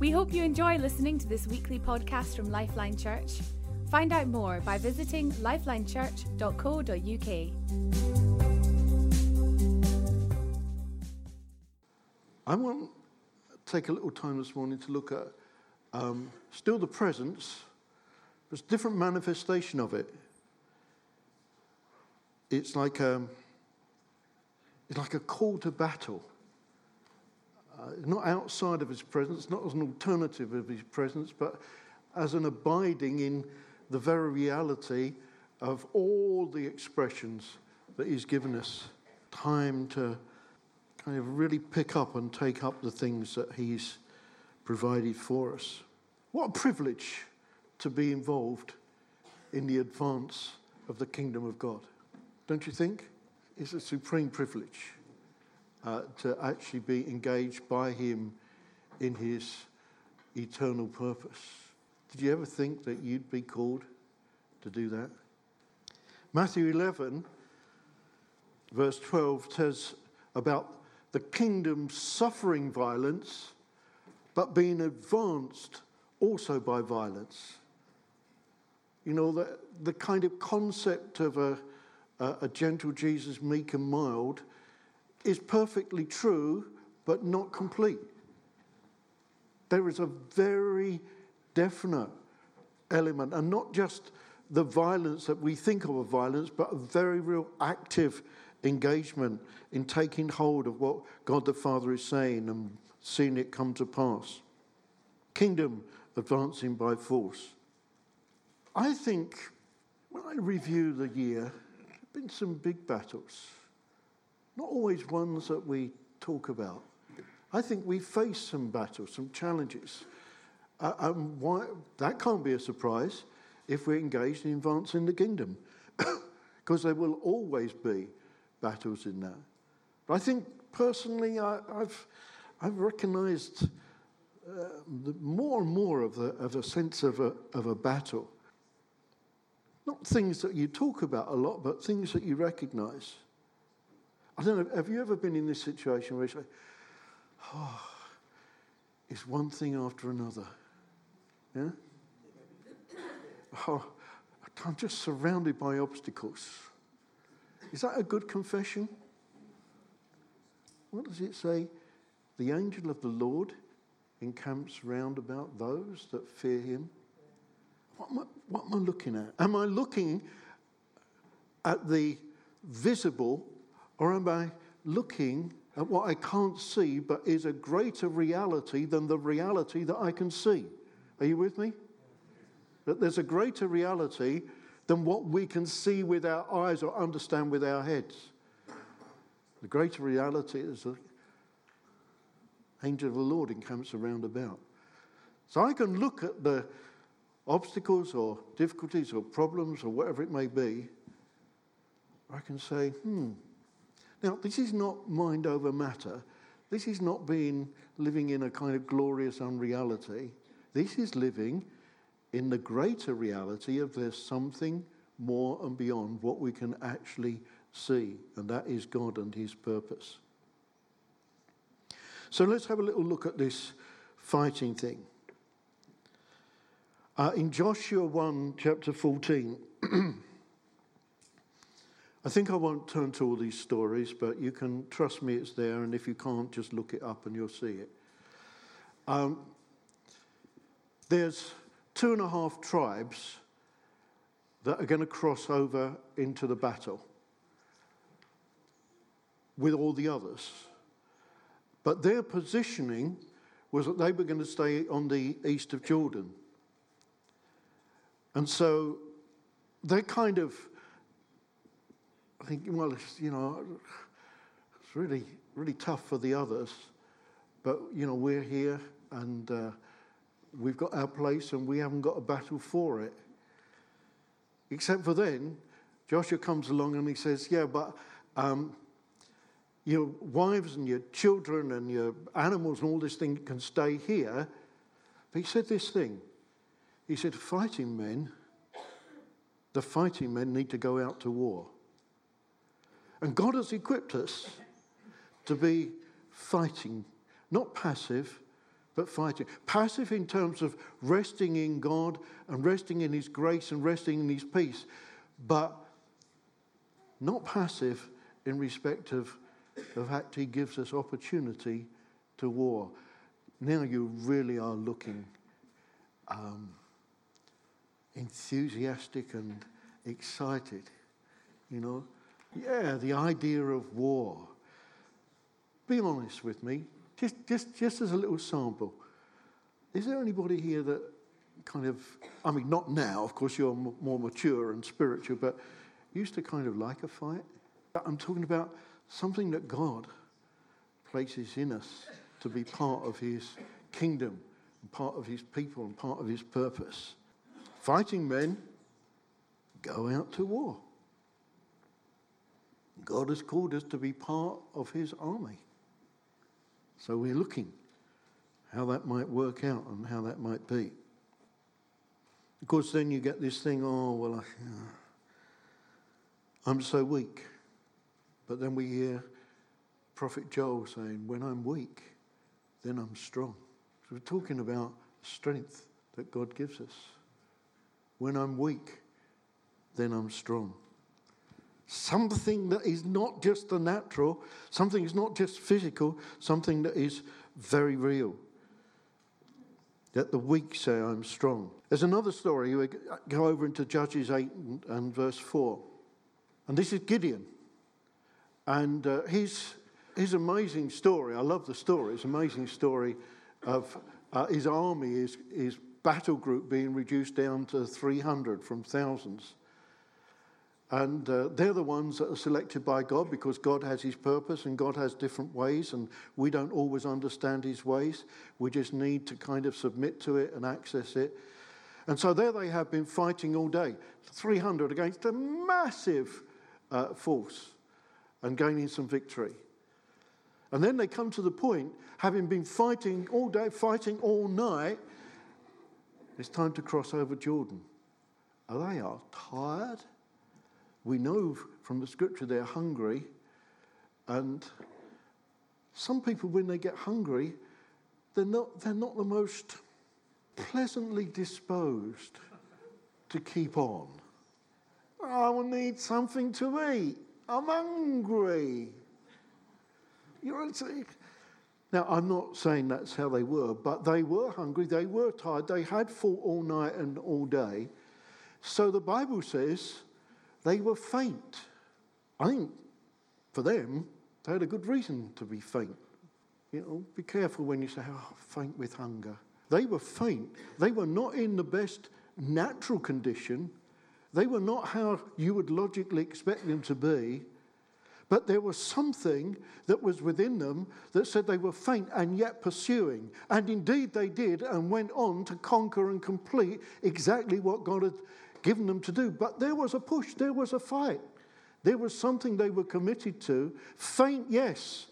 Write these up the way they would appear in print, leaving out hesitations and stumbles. We hope you enjoy listening to this weekly podcast from Lifeline Church. Find out more by visiting lifelinechurch.co.uk. I want to take a little time this morning to look at still the presence, but a different manifestation of it. It's like a call to battle. Not outside of his presence, not as an alternative of his presence, but as an abiding in the very reality of all the expressions that he's given us. Time to kind of really pick up and take up the things that he's provided for us. What a privilege to be involved in the advance of the kingdom of God. Don't you think? It's a supreme privilege. To actually be engaged by him in his eternal purpose. Did you ever think that you'd be called to do that? Matthew 11, verse 12, says about the kingdom suffering violence, but being advanced also by violence. You know, the kind of concept of a gentle Jesus, meek and mild, is perfectly true, but not complete. There is a very definite element, and not just the violence that we think of violence, but a very real active engagement in taking hold of what God the Father is saying and seeing it come to pass. Kingdom advancing by force. I think when I review the year, there have been some big battles. Not always ones that we talk about. I think we face some battles, some challenges. That can't be a surprise if we're engaged in advancing the kingdom, because there will always be battles in that. But I think personally, I've recognised more and more of a sense of a battle. Not things that you talk about a lot, but things that you recognise. I don't know, have you ever been in this situation where you say, oh, it's one thing after another? Yeah? Oh, I'm just surrounded by obstacles. Is that a good confession? What does it say? The angel of the Lord encamps round about those that fear him. What am I looking at? Am I looking at the visible, or am I looking at what I can't see but is a greater reality than the reality that I can see? Are you with me? That there's a greater reality than what we can see with our eyes or understand with our heads. The greater reality is the angel of the Lord encamps around about. So I can look at the obstacles or difficulties or problems or whatever it may be. I can say, Now, this is not mind over matter. This is not living in a kind of glorious unreality. This is living in the greater reality of there's something more and beyond what we can actually see, and that is God and his purpose. So let's have a little look at this fighting thing. In Joshua 1, chapter 14... I think I won't turn to all these stories, but you can trust me, it's there, and if you can't, just look it up and you'll see it. There's 2.5 tribes that are going to cross over into the battle with all the others. But their positioning was that they were going to stay on the east of Jordan. And so they're kind of thinking, well, it's really, really tough for the others, but, we're here and we've got our place and we haven't got a battle for it. Except for then, Joshua comes along and he says, yeah, but your wives and your children and your animals and all this thing can stay here. But he said this thing. He said, the fighting men need to go out to war. And God has equipped us to be fighting, not passive, but fighting. Passive in terms of resting in God and resting in his grace and resting in his peace, but not passive in respect of act. He gives us opportunity to war. Now you really are looking enthusiastic and excited, you know. Yeah, the idea of war. Be honest with me, just as a little sample. Is there anybody here that kind of, I mean, not now, of course you're more mature and spiritual, but used to kind of like a fight? I'm talking about something that God places in us to be part of his kingdom, and part of his people, and part of his purpose. Fighting men go out to war. God has called us to be part of his army. So we're looking how that might work out and how that might be. Of course, then you get this thing, oh, well, I'm so weak. But then we hear Prophet Joel saying, when I'm weak, then I'm strong. So we're talking about strength that God gives us. When I'm weak, then I'm strong. Something that is not just the natural, something is not just physical, something that is very real. That the weak say, I'm strong. There's another story. We go over into Judges 8 and verse 4. And this is Gideon. And his amazing story, I love the story, it's an amazing story of his army, his battle group being reduced down to 300 from thousands. And they're the ones that are selected by God, because God has his purpose and God has different ways, and we don't always understand his ways. We just need to kind of submit to it and access it. And so there they have been fighting all day, 300 against a massive force, and gaining some victory. And then they come to the point, having been fighting all day, fighting all night, it's time to cross over Jordan. And they are tired. We know from the scripture they're hungry, and some people, when they get hungry, they're not the most pleasantly disposed to keep on. I will need something to eat. I'm hungry. You know what I'm saying? Now, I'm not saying that's how they were, but they were hungry, they were tired, they had fought all night and all day. So the Bible says they were faint. I think for them, they had a good reason to be faint. You know, be careful when you say, oh, faint with hunger. They were faint. They were not in the best natural condition. They were not how you would logically expect them to be. But there was something that was within them that said they were faint and yet pursuing. And indeed they did, and went on to conquer and complete exactly what God had given them to do. But there was a push, there was a fight. There was something they were committed to. Faint, yes.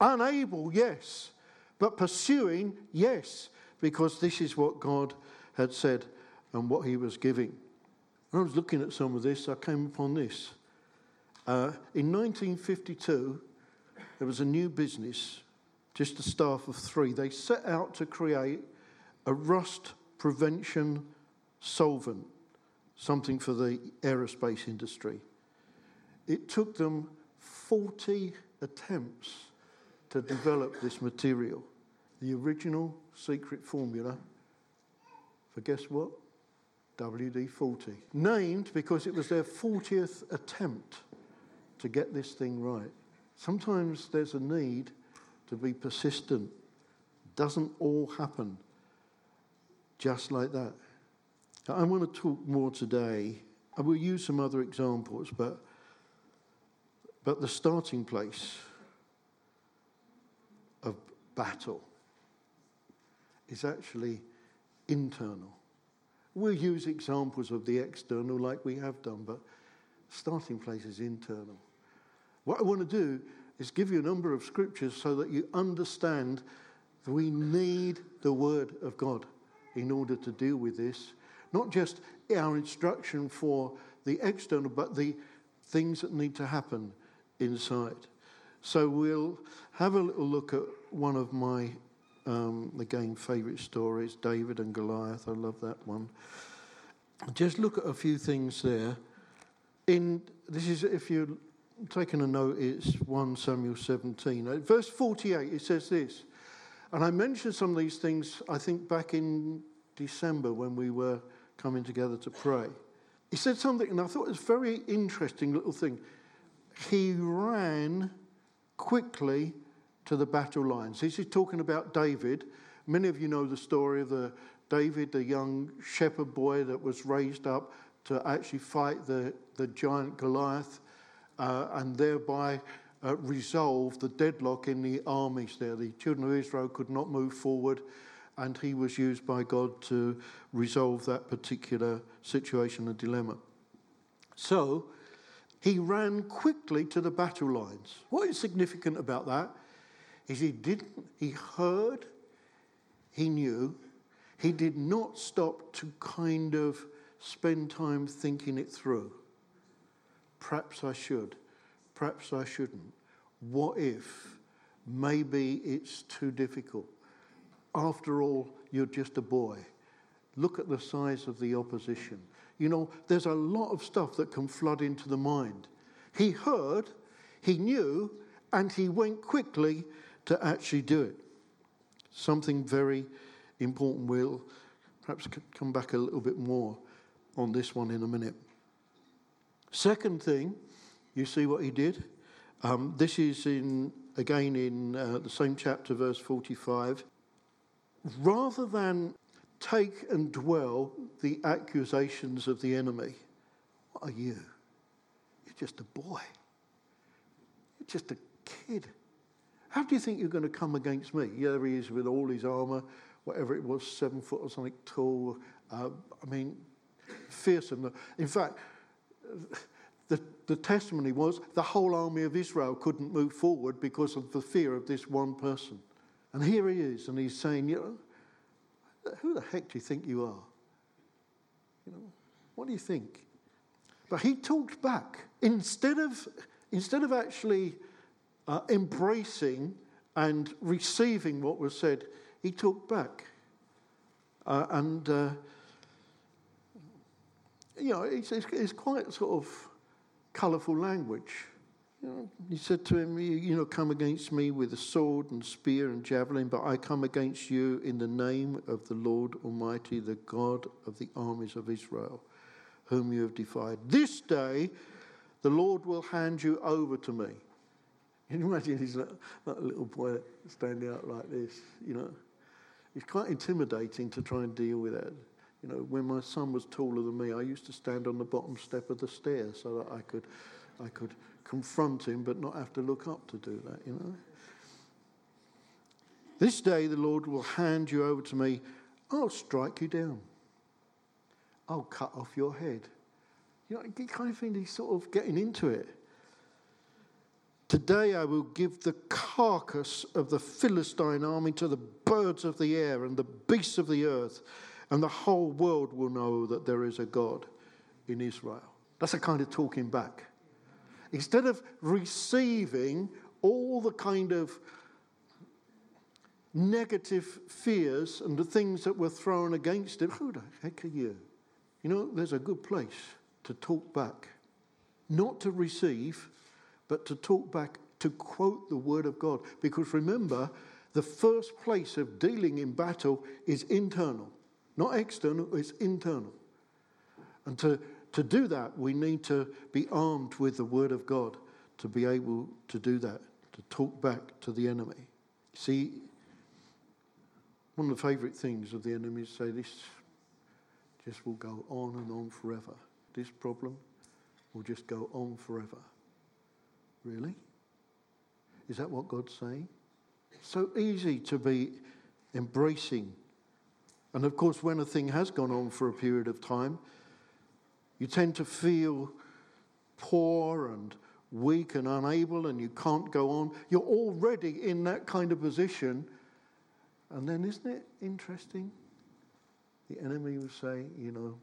Unable, yes. But pursuing, yes. Because this is what God had said and what he was giving. When I was looking at some of this, I came upon this. In 1952, there was a new business, just a staff of 3. They set out to create a rust prevention solvent, something for the aerospace industry. It took them 40 attempts to develop this material. The original secret formula for, guess what? WD-40. Named because it was their 40th attempt to get this thing right. Sometimes there's a need to be persistent. Doesn't all happen just like that. I want to talk more today. I will use some other examples, but the starting place of battle is actually internal. We'll use examples of the external like we have done, but starting place is internal. What I want to do is give you a number of scriptures so that you understand that we need the Word of God in order to deal with this. Not just our instruction for the external, but the things that need to happen inside. So we'll have a little look at one of my Again, favourite stories, David and Goliath. I love that one. Just look at a few things there. This is, if you're taking a note, it's 1 Samuel 17. Verse 48, it says this. And I mentioned some of these things, I think, back in December when we were coming together to pray. He said something, and I thought it was a very interesting little thing. He ran quickly to the battle lines. This is talking about David. Many of you know the story of the David, the young shepherd boy that was raised up to actually fight the giant Goliath, and thereby resolve the deadlock in the armies there. The children of Israel could not move forward, and he was used by God to resolve that particular situation and dilemma. So he ran quickly to the battle lines. What is significant about that is he heard, he knew, he did not stop to kind of spend time thinking it through. Perhaps I should, perhaps I shouldn't. What if? Maybe it's too difficult. After all, you're just a boy. Look at the size of the opposition. You know, there's a lot of stuff that can flood into the mind. He heard, he knew, and he went quickly to actually do it. Something very important. We'll perhaps come back a little bit more on this one in a minute. Second thing, you see what he did? This is in the same chapter, verse 45. Rather than take and dwell the accusations of the enemy, what are you? You're just a boy. You're just a kid. How do you think you're going to come against me? Yeah, there he is with all his armour, whatever it was, 7 foot or something tall. Fearsome. In fact, the testimony was the whole army of Israel couldn't move forward because of the fear of this one person. And here he is, and he's saying, you know, who the heck do you think you are? You know, what do you think? But he talked back. Instead of actually embracing and receiving what was said, he talked back. You know, it's quite sort of colourful language. You know, he said to him, you know, come against me with a sword and spear and javelin, but I come against you in the name of the Lord Almighty, the God of the armies of Israel, whom you have defied. This day the Lord will hand you over to me. Can you imagine he's that little boy standing out like this, you know? It's quite intimidating to try and deal with that. You know, when my son was taller than me, I used to stand on the bottom step of the stair so that I could confront him but not have to look up to do that, you know. This day the Lord will hand you over to me. I'll strike you down. I'll cut off your head. You know, you kind of think he's sort of getting into it. Today I will give the carcass of the Philistine army to the birds of the air and the beasts of the earth, and the whole world will know that there is a God in Israel. That's a kind of talking back. Instead of receiving all the kind of negative fears and the things that were thrown against him, who the heck are you? You know, there's a good place to talk back. Not to receive, but to talk back, to quote the word of God. Because remember, the first place of dealing in battle is internal. Not external, it's internal. And to do that, we need to be armed with the word of God to be able to do that, to talk back to the enemy. See, one of the favourite things of the enemy is say, this just will go on and on forever. This problem will just go on forever. Really? Is that what God's saying? It's so easy to be embracing. And of course, when a thing has gone on for a period of time, you tend to feel poor and weak and unable, and you can't go on. You're already in that kind of position. And then, isn't it interesting? The enemy will say, you know,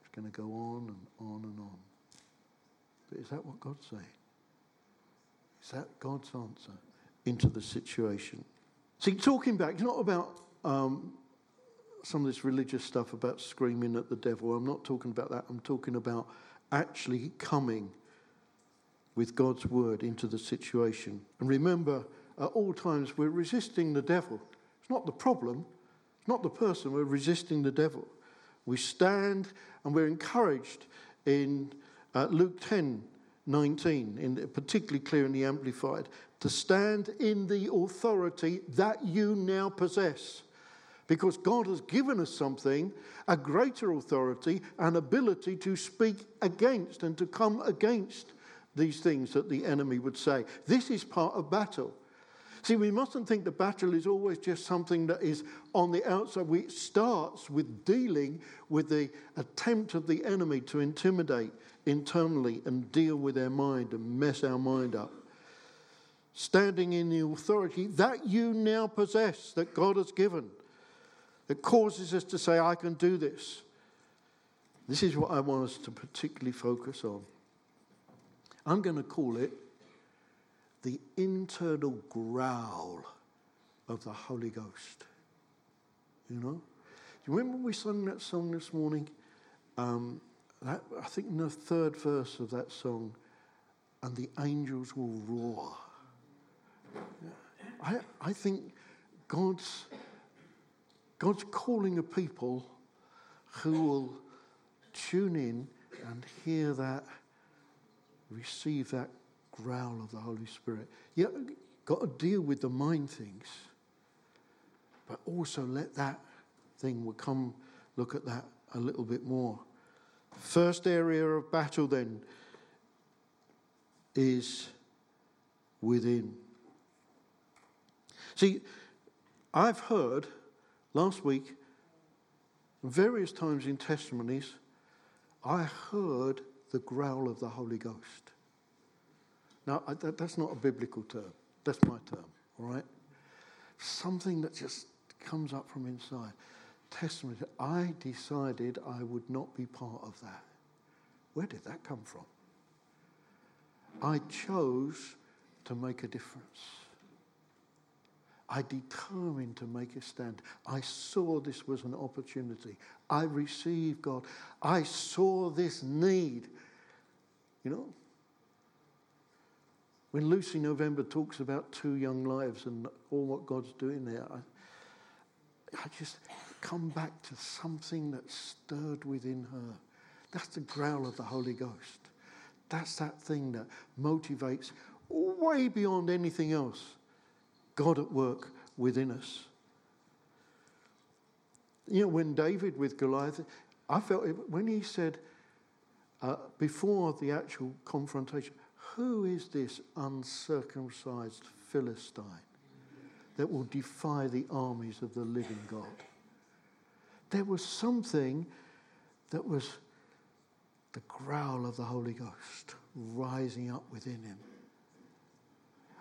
it's going to go on and on and on. But is that what God's saying? Is that God's answer into the situation? See, talking back, it's not about some of this religious stuff about screaming at the devil. I'm not talking about that. I'm talking about actually coming with God's word into the situation. And remember, at all times, we're resisting the devil. It's not the problem. It's not the person. We're resisting the devil. We stand and we're encouraged in Luke 10:19, particularly clear in the Amplified, to stand in the authority that you now possess. Because God has given us something, a greater authority, an ability to speak against and to come against these things that the enemy would say. This is part of battle. See, we mustn't think the battle is always just something that is on the outside. It starts with dealing with the attempt of the enemy to intimidate internally and deal with our mind and mess our mind up. Standing in the authority that you now possess, that God has given, that causes us to say, I can do this. This is what I want us to particularly focus on. I'm going to call it the internal growl of the Holy Ghost. You know? Do you remember we sang that song this morning? I think in the third verse of that song, and the angels will roar. I think God's calling a people who will tune in and hear that, receive that growl of the Holy Spirit. Yeah, got to deal with the mind things, but also let that thing, we'll come look at that a little bit more. First area of battle then is within. See, I've heard last week, various times in testimonies, I heard the growl of the Holy Ghost. Now, that's not a biblical term. That's my term, all right? Something that just comes up from inside. Testimony. I decided I would not be part of that. Where did that come from? I chose to make a difference. I determined to make a stand. I saw this was an opportunity. I received God. I saw this need. You know? When Lucy November talks about two young lives and all what God's doing there, I just come back to something that stirred within her. That's the growl of the Holy Ghost. That's that thing that motivates way beyond anything else. God at work within us. You know, when David with Goliath, I felt it, when he said, before the actual confrontation, who is this uncircumcised Philistine that will defy the armies of the living God? There was something that was the growl of the Holy Ghost rising up within him.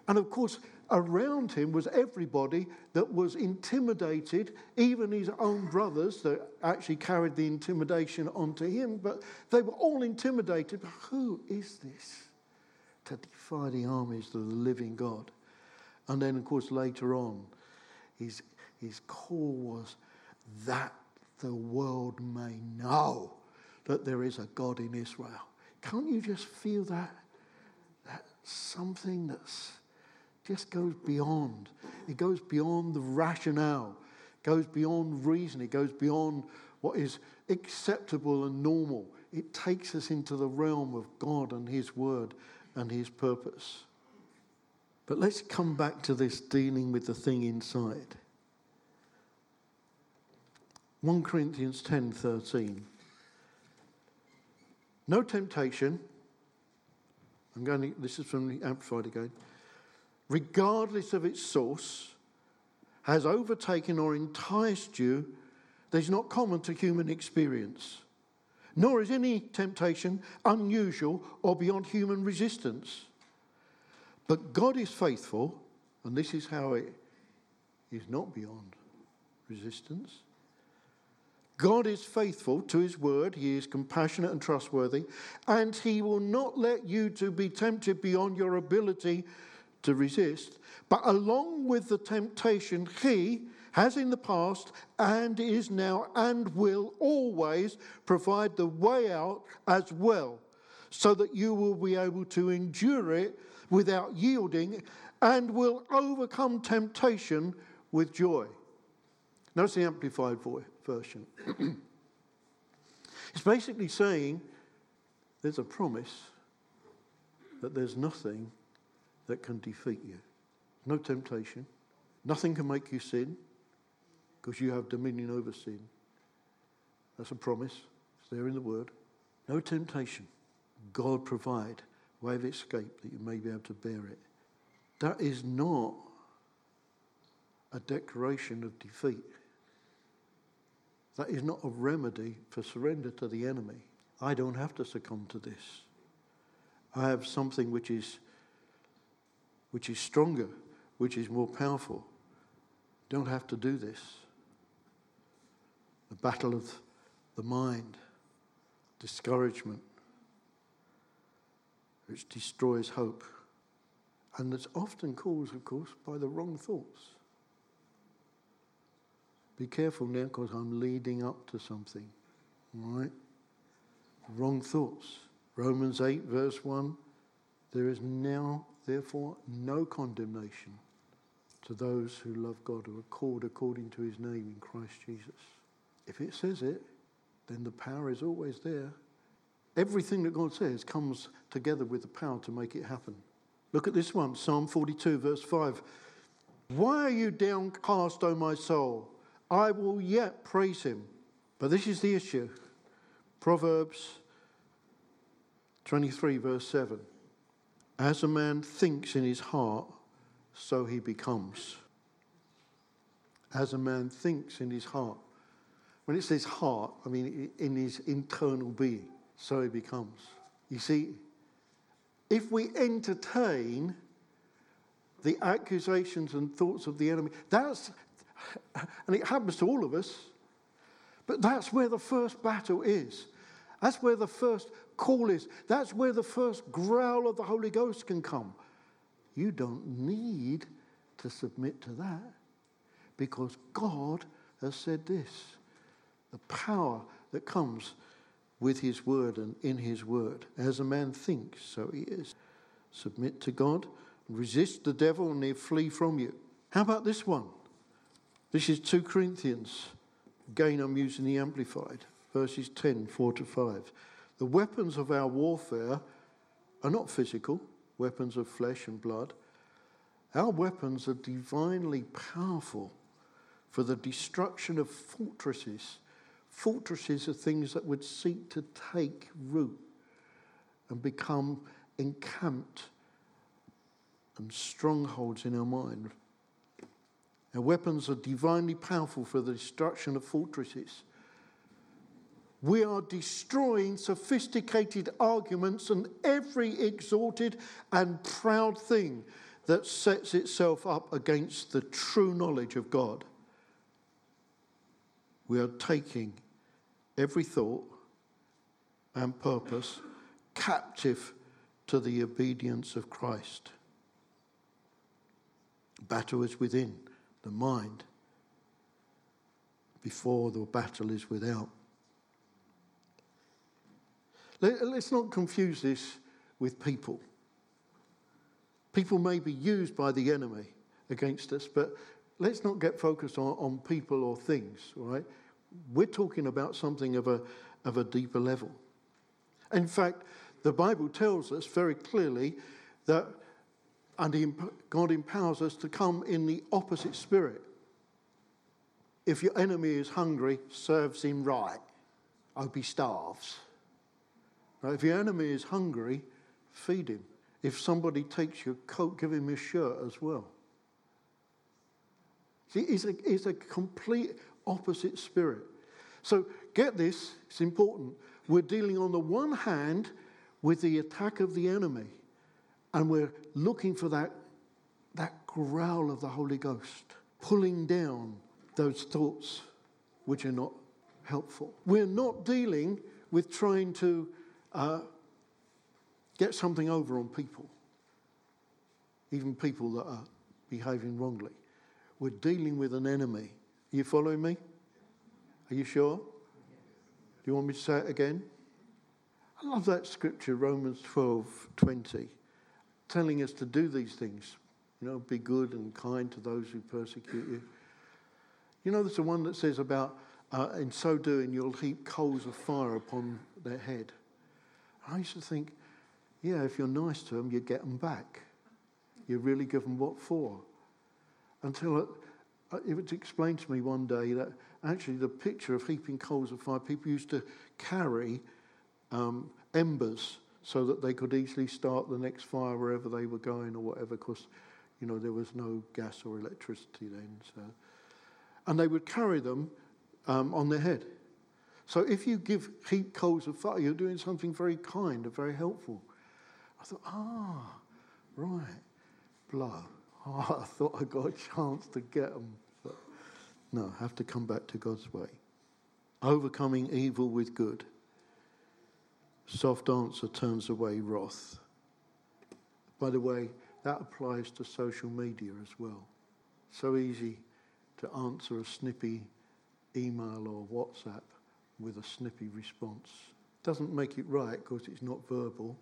And of course, around him was everybody that was intimidated, even his own brothers that actually carried the intimidation onto him, but they were all intimidated. Who is this to defy the armies of the living God? And then, of course, later on, his call was that the world may know that there is a God in Israel. Can't you just feel that? That something that's just goes beyond. It goes beyond the rationale. It goes beyond reason. It goes beyond what is acceptable and normal. It takes us into the realm of God and his word and his purpose. But let's come back to this dealing with the thing inside. 1 Corinthians 10:13. No temptation. This is from the Amplified again. Regardless of its source, has overtaken or enticed you, that is not common to human experience. Nor is any temptation unusual or beyond human resistance. But God is faithful, and this is how it is not beyond resistance. God is faithful to his word. He is compassionate and trustworthy, and he will not let you to be tempted beyond your ability to resist, but along with the temptation he has in the past and is now and will always provide the way out as well, so that you will be able to endure it without yielding and will overcome temptation with joy. Notice the Amplified Version. It's basically saying there's a promise that there's nothing that can defeat you. No temptation. Nothing can make you sin because you have dominion over sin. That's a promise. It's there in the Word. No temptation. God provide a way of escape that you may be able to bear it. That is not a declaration of defeat. That is not a remedy for surrender to the enemy. I don't have to succumb to this. I have something which is stronger, which is more powerful. Don't have to do this. The battle of the mind, discouragement, which destroys hope, and that's often caused, of course, by the wrong thoughts. Be careful now, because I'm leading up to something, all right? Wrong thoughts. Romans 8, verse 1, there is now, therefore, no condemnation to those who love God, who are called according to his name in Christ Jesus. If it says it, then the power is always there. Everything that God says comes together with the power to make it happen. Look at this one, Psalm 42, verse 5. Why are you downcast, O my soul? I will yet praise him. But this is the issue. Proverbs 23, verse 7. As a man thinks in his heart, so he becomes. As a man thinks in his heart. When it says heart, I mean in his internal being. So he becomes. You see, if we entertain the accusations and thoughts of the enemy, and it happens to all of us, but that's where the first battle is. That's where the first call is. That's where the first growl of the Holy Ghost can come. You don't need to submit to that, because God has said this. The power that comes with his word and in his word. As a man thinks, so he is. Submit to God, resist the devil, and he'll flee from you. How about this one? This is 2 Corinthians. Again, I'm using the Amplified. Verses 10, 4 to 5. The weapons of our warfare are not physical, weapons of flesh and blood. Our weapons are divinely powerful for the destruction of fortresses. Fortresses are things that would seek to take root and become encamped and strongholds in our mind. Our weapons are divinely powerful for the destruction of fortresses. We are destroying sophisticated arguments and every exalted and proud thing that sets itself up against the true knowledge of God. We are taking every thought and purpose captive to the obedience of Christ. Battle is within the mind before the battle is without. Let's not confuse this with people. People may be used by the enemy against us, but let's not get focused on people or things, right? We're talking about something of a deeper level. In fact, the Bible tells us very clearly that God empowers us to come in the opposite spirit. If your enemy is hungry, serves him right. I hope he starves. Now, if your enemy is hungry, feed him. If somebody takes your coat, give him your shirt as well. See, it's a complete opposite spirit. So get this, it's important. We're dealing on the one hand with the attack of the enemy, and we're looking for that growl of the Holy Ghost, pulling down those thoughts which are not helpful. We're not dealing with trying to get something over on people. even people that are behaving wrongly. We're dealing with an enemy. Are you following me? Are you sure? Do you want me to say it again? I love that scripture, Romans 12:20, telling us to do these things. You know, be good and kind to those who persecute you. You know, there's the one that says about, in so doing, you'll heap coals of fire upon their head. I used to think, yeah, if you're nice to them, you get them back. You really give them what for? Until it was explained to me one day that actually the picture of heaping coals of fire, people used to carry embers so that they could easily start the next fire wherever they were going or whatever, because, you know, there was no gas or electricity then. So. And they would carry them on their head. So if you heap coals of fire, you're doing something very kind and very helpful. I thought, right, blow. Oh, I thought I got a chance to get them. But no, I have to come back to God's way. Overcoming evil with good. Soft answer turns away wrath. By the way, that applies to social media as well. So easy to answer a snippy email or WhatsApp with a snippy response. Doesn't make it right because it's not verbal.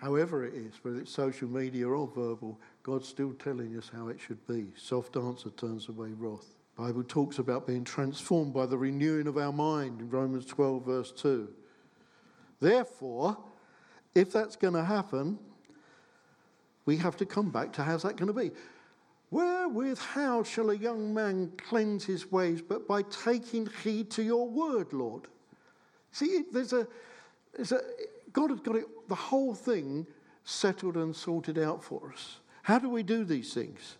However it is, whether it's social media or verbal, God's still telling us how it should be. Soft answer turns away wrath. The Bible talks about being transformed by the renewing of our mind in Romans 12, verse 2. Therefore, if that's going to happen, we have to come back to how's that going to be? Wherewith how shall a young man cleanse his ways but by taking heed to your word, Lord? See, God has got the whole thing settled and sorted out for us. How do we do these things?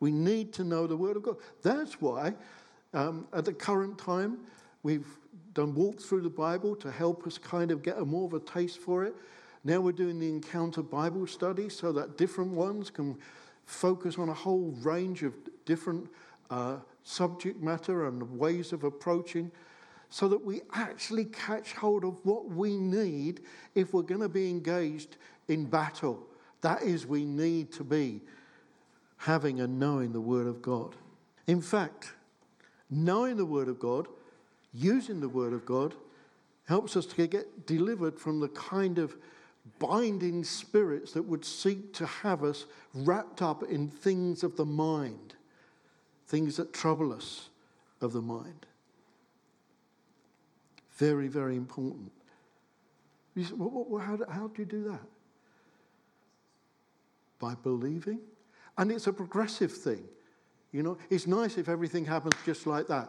We need to know the Word of God. That's why at the current time we've done walks through the Bible to help us kind of get more of a taste for it. Now we're doing the Encounter Bible study so that different ones can focus on a whole range of different subject matter and ways of approaching, so that we actually catch hold of what we need if we're going to be engaged in battle. That is, we need to be having and knowing the Word of God. In fact, knowing the Word of God, using the Word of God, helps us to get delivered from the kind of binding spirits that would seek to have us wrapped up in things of the mind, things that trouble us of the mind. Very, very important. You say, well, how do you do that? By believing. And it's a progressive thing. You know, it's nice if everything happens just like that.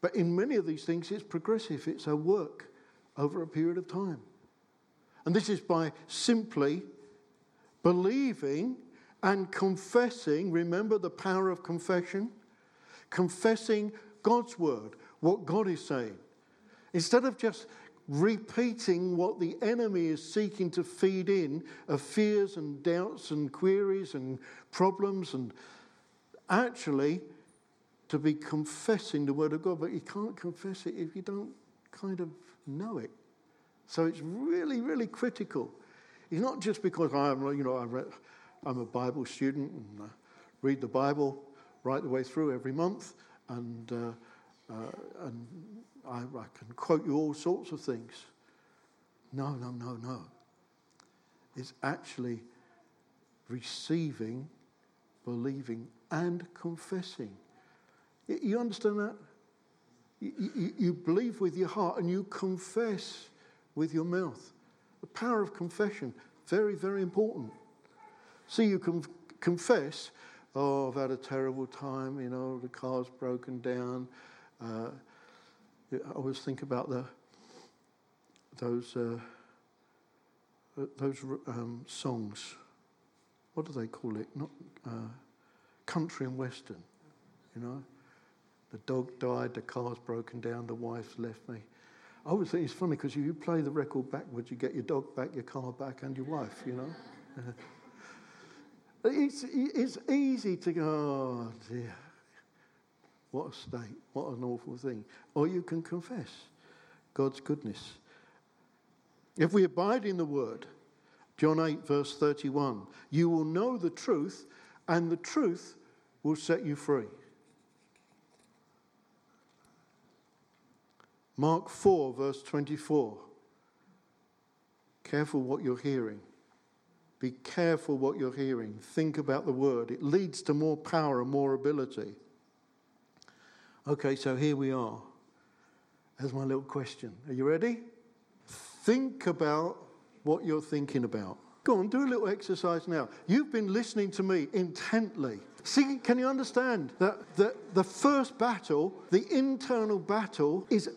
But in many of these things, it's progressive. It's a work over a period of time. And this is by simply believing and confessing. Remember the power of confession? Confessing God's word, what God is saying. Instead of just repeating what the enemy is seeking to feed in of fears and doubts and queries and problems, and actually to be confessing the Word of God. But you can't confess it if you don't kind of know it. So it's really, really critical. It's not just because I'm a Bible student and read the Bible right the way through every month and I can quote you all sorts of things. No. It's actually receiving, believing, and confessing. You understand that? You believe with your heart and you confess with your mouth. The power of confession, very, very important. See, you can confess, oh, I've had a terrible time, you know, the car's broken down. I always think about those songs. What do they call it? Not country and western, you know. The dog died, the car's broken down, the wife's left me. I always think it's funny because if you play the record backwards, you get your dog back, your car back, and your wife. You know. It's easy to go, oh dear. What a state, what an awful thing. Or you can confess God's goodness. If we abide in the Word, John 8, verse 31. You will know the truth, and the truth will set you free. Mark 4, verse 24. Careful what you're hearing. Be careful what you're hearing. Think about the word. It leads to more power and more ability. Okay, so here we are. Here's my little question. Are you ready? Think about what you're thinking about. Go on, do a little exercise now. You've been listening to me intently. See, can you understand that the first battle, the internal battle, is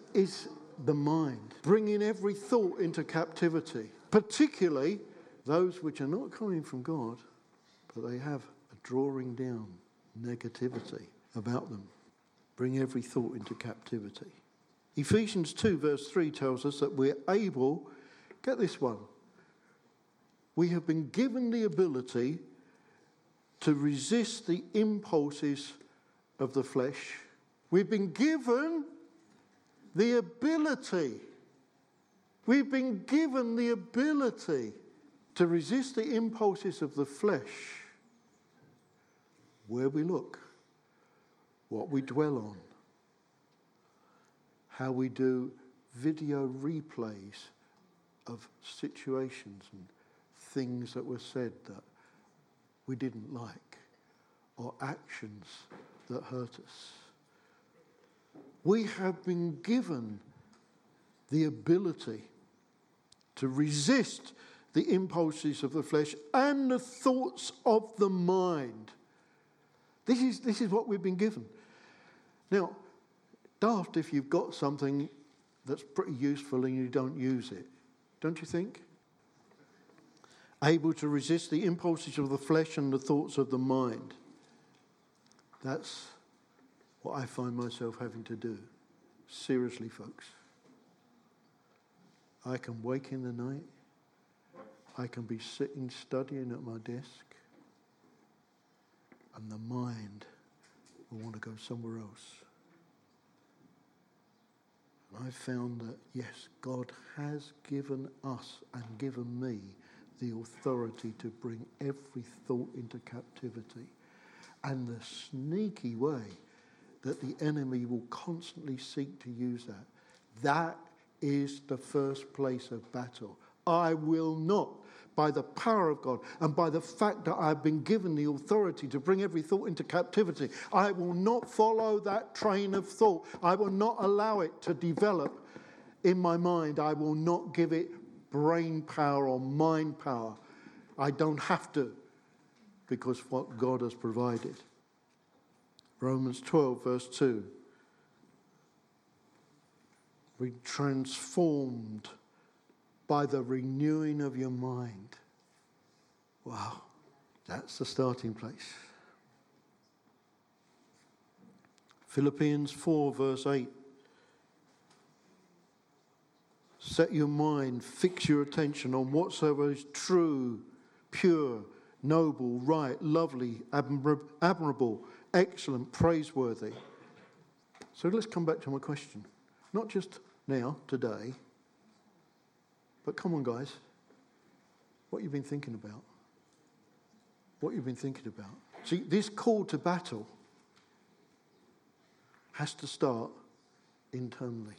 the mind, bringing every thought into captivity, particularly those which are not coming from God, but they have a drawing down negativity about them. Bring every thought into captivity. Ephesians 2 verse 3 tells us that we're able, get this one, we have been given the ability to resist the impulses of the flesh. We've been given the ability. We've been given the ability to resist the impulses of the flesh. Where we look, what we dwell on, how we do video replays of situations and things that were said that we didn't like, or actions that hurt us. We have been given the ability to resist the impulses of the flesh and the thoughts of the mind. This is what we've been given. Now, daft if you've got something that's pretty useful and you don't use it, don't you think? Able to resist the impulses of the flesh and the thoughts of the mind. That's what I find myself having to do. Seriously, folks. I can wake in the night. I can be sitting studying at my desk, and the mind will want to go somewhere else. And I found that, yes, God has given us and given me the authority to bring every thought into captivity. And the sneaky way that the enemy will constantly seek to use that. That is the first place of battle. I will not, by the power of God and by the fact that I've been given the authority to bring every thought into captivity, I will not follow that train of thought. I will not allow it to develop in my mind. I will not give it brain power or mind power. I don't have to, because what God has provided. Romans 12 verse 2. We transformed by the renewing of your mind. Wow, that's the starting place. Philippians 4 verse 8. Set your mind, fix your attention on whatsoever is true, pure, noble, right, lovely, admirable, excellent, praiseworthy. So let's come back to my question. Not just now, today, but come on, guys. What you've been thinking about. What you've been thinking about. See, this call to battle has to start internally.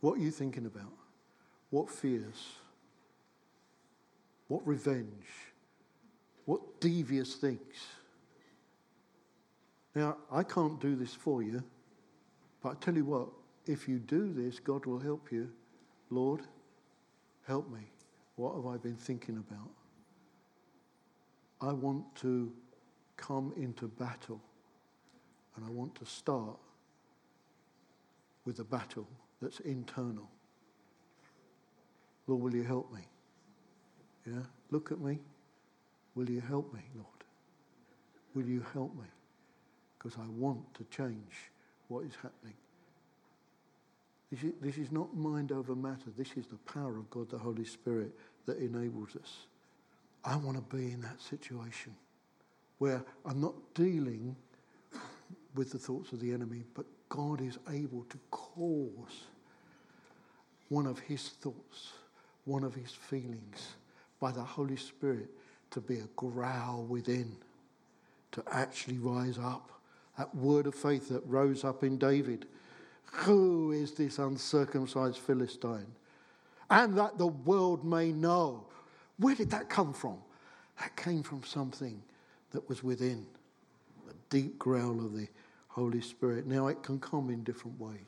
What are you thinking about? What fears? What revenge? What devious things? Now, I can't do this for you, but I tell you what, if you do this, God will help you. Lord, help me. What have I been thinking about? I want to come into battle, and I want to start with a battle that's internal. Lord, will you help me? Yeah, look at me. Will you help me, Lord? Will you help me? Because I want to change what is happening. This is not mind over matter. This is the power of God, the Holy Spirit, that enables us. I want to be in that situation where I'm not dealing with the thoughts of the enemy, but God is able to cause one of his thoughts, one of his feelings, by the Holy Spirit to be a growl within, to actually rise up. That word of faith that rose up in David. Who is this uncircumcised Philistine? And that the world may know. Where did that come from? That came from something that was within. The deep growl of the Holy Spirit. Now it can come in different ways.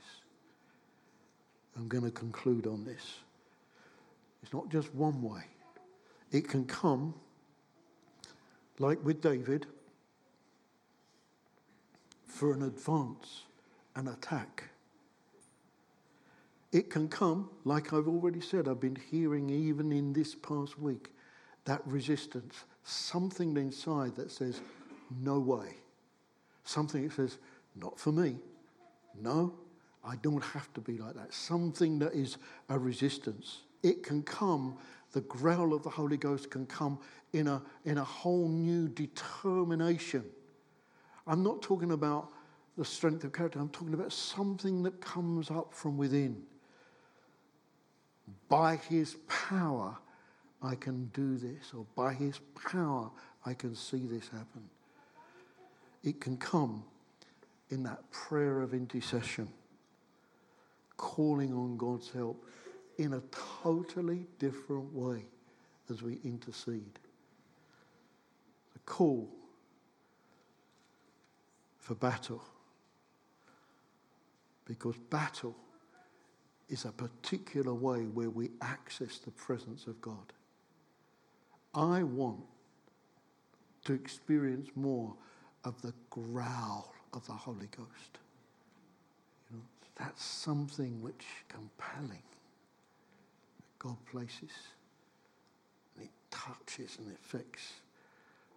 I'm going to conclude on this. It's not just one way. It can come, like with David, for an advance, an attack. It can come, like I've already said, I've been hearing even in this past week, that resistance, something inside that says, no way. Something that says, not for me. No, I don't have to be like that. Something that is a resistance. It can come, the growl of the Holy Ghost can come in a whole new determination. I'm not talking about the strength of character. I'm talking about something that comes up from within. By his power, I can do this. Or by his power, I can see this happen. It can come in that prayer of intercession, calling on God's help in a totally different way as we intercede. The call for battle. Because battle is a particular way where we access the presence of God. I want to experience more of the growl of the Holy Ghost. You know, that's something which compelling that God places, and it touches and affects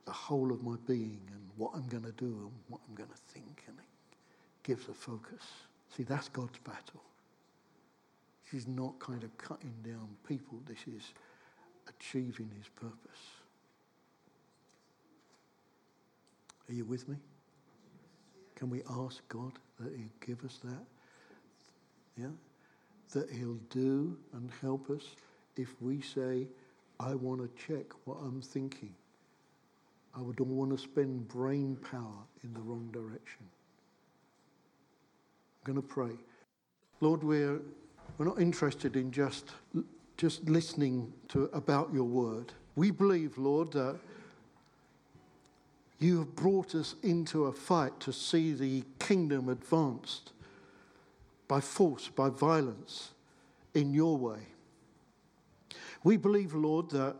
the whole of my being and what I'm going to do and what I'm going to think, and it gives a focus. See, that's God's battle. This is not kind of cutting down people. This is achieving his purpose. Are you with me? Can we ask God that he'll give us that? Yeah? That he'll do and help us if we say, I want to check what I'm thinking. I don't want to spend brain power in the wrong direction. I'm going to pray. Lord, we're not interested in just listening to about your word. We believe, Lord, that you have brought us into a fight to see the kingdom advanced by force, by violence, in your way. We believe, Lord, that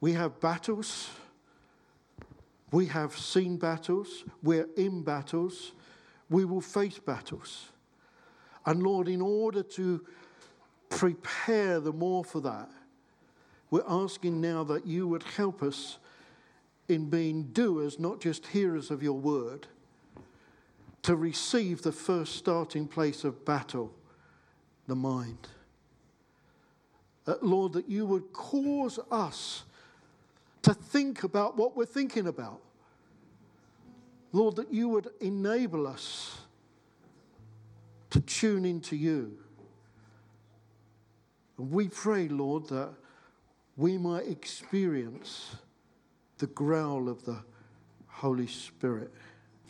we have battles. We have seen battles, we're in battles, we will face battles. And Lord, in order to prepare the more for that, we're asking now that you would help us in being doers, not just hearers of your word, to receive the first starting place of battle, the mind. Lord, that you would cause us to think about what we're thinking about. Lord, that you would enable us to tune into you. And we pray, Lord, that we might experience the growl of the Holy Spirit.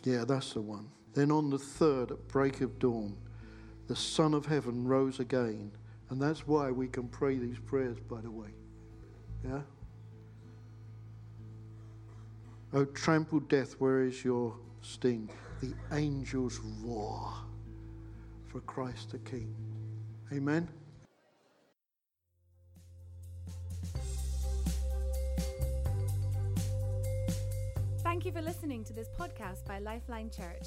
Yeah, that's the one. Then on the third, at break of dawn, the Son of Heaven rose again. And that's why we can pray these prayers, by the way. Yeah? O trampled death, where is your sting? The angels roar for Christ the King. Amen. Thank you for listening to this podcast by Lifeline Church.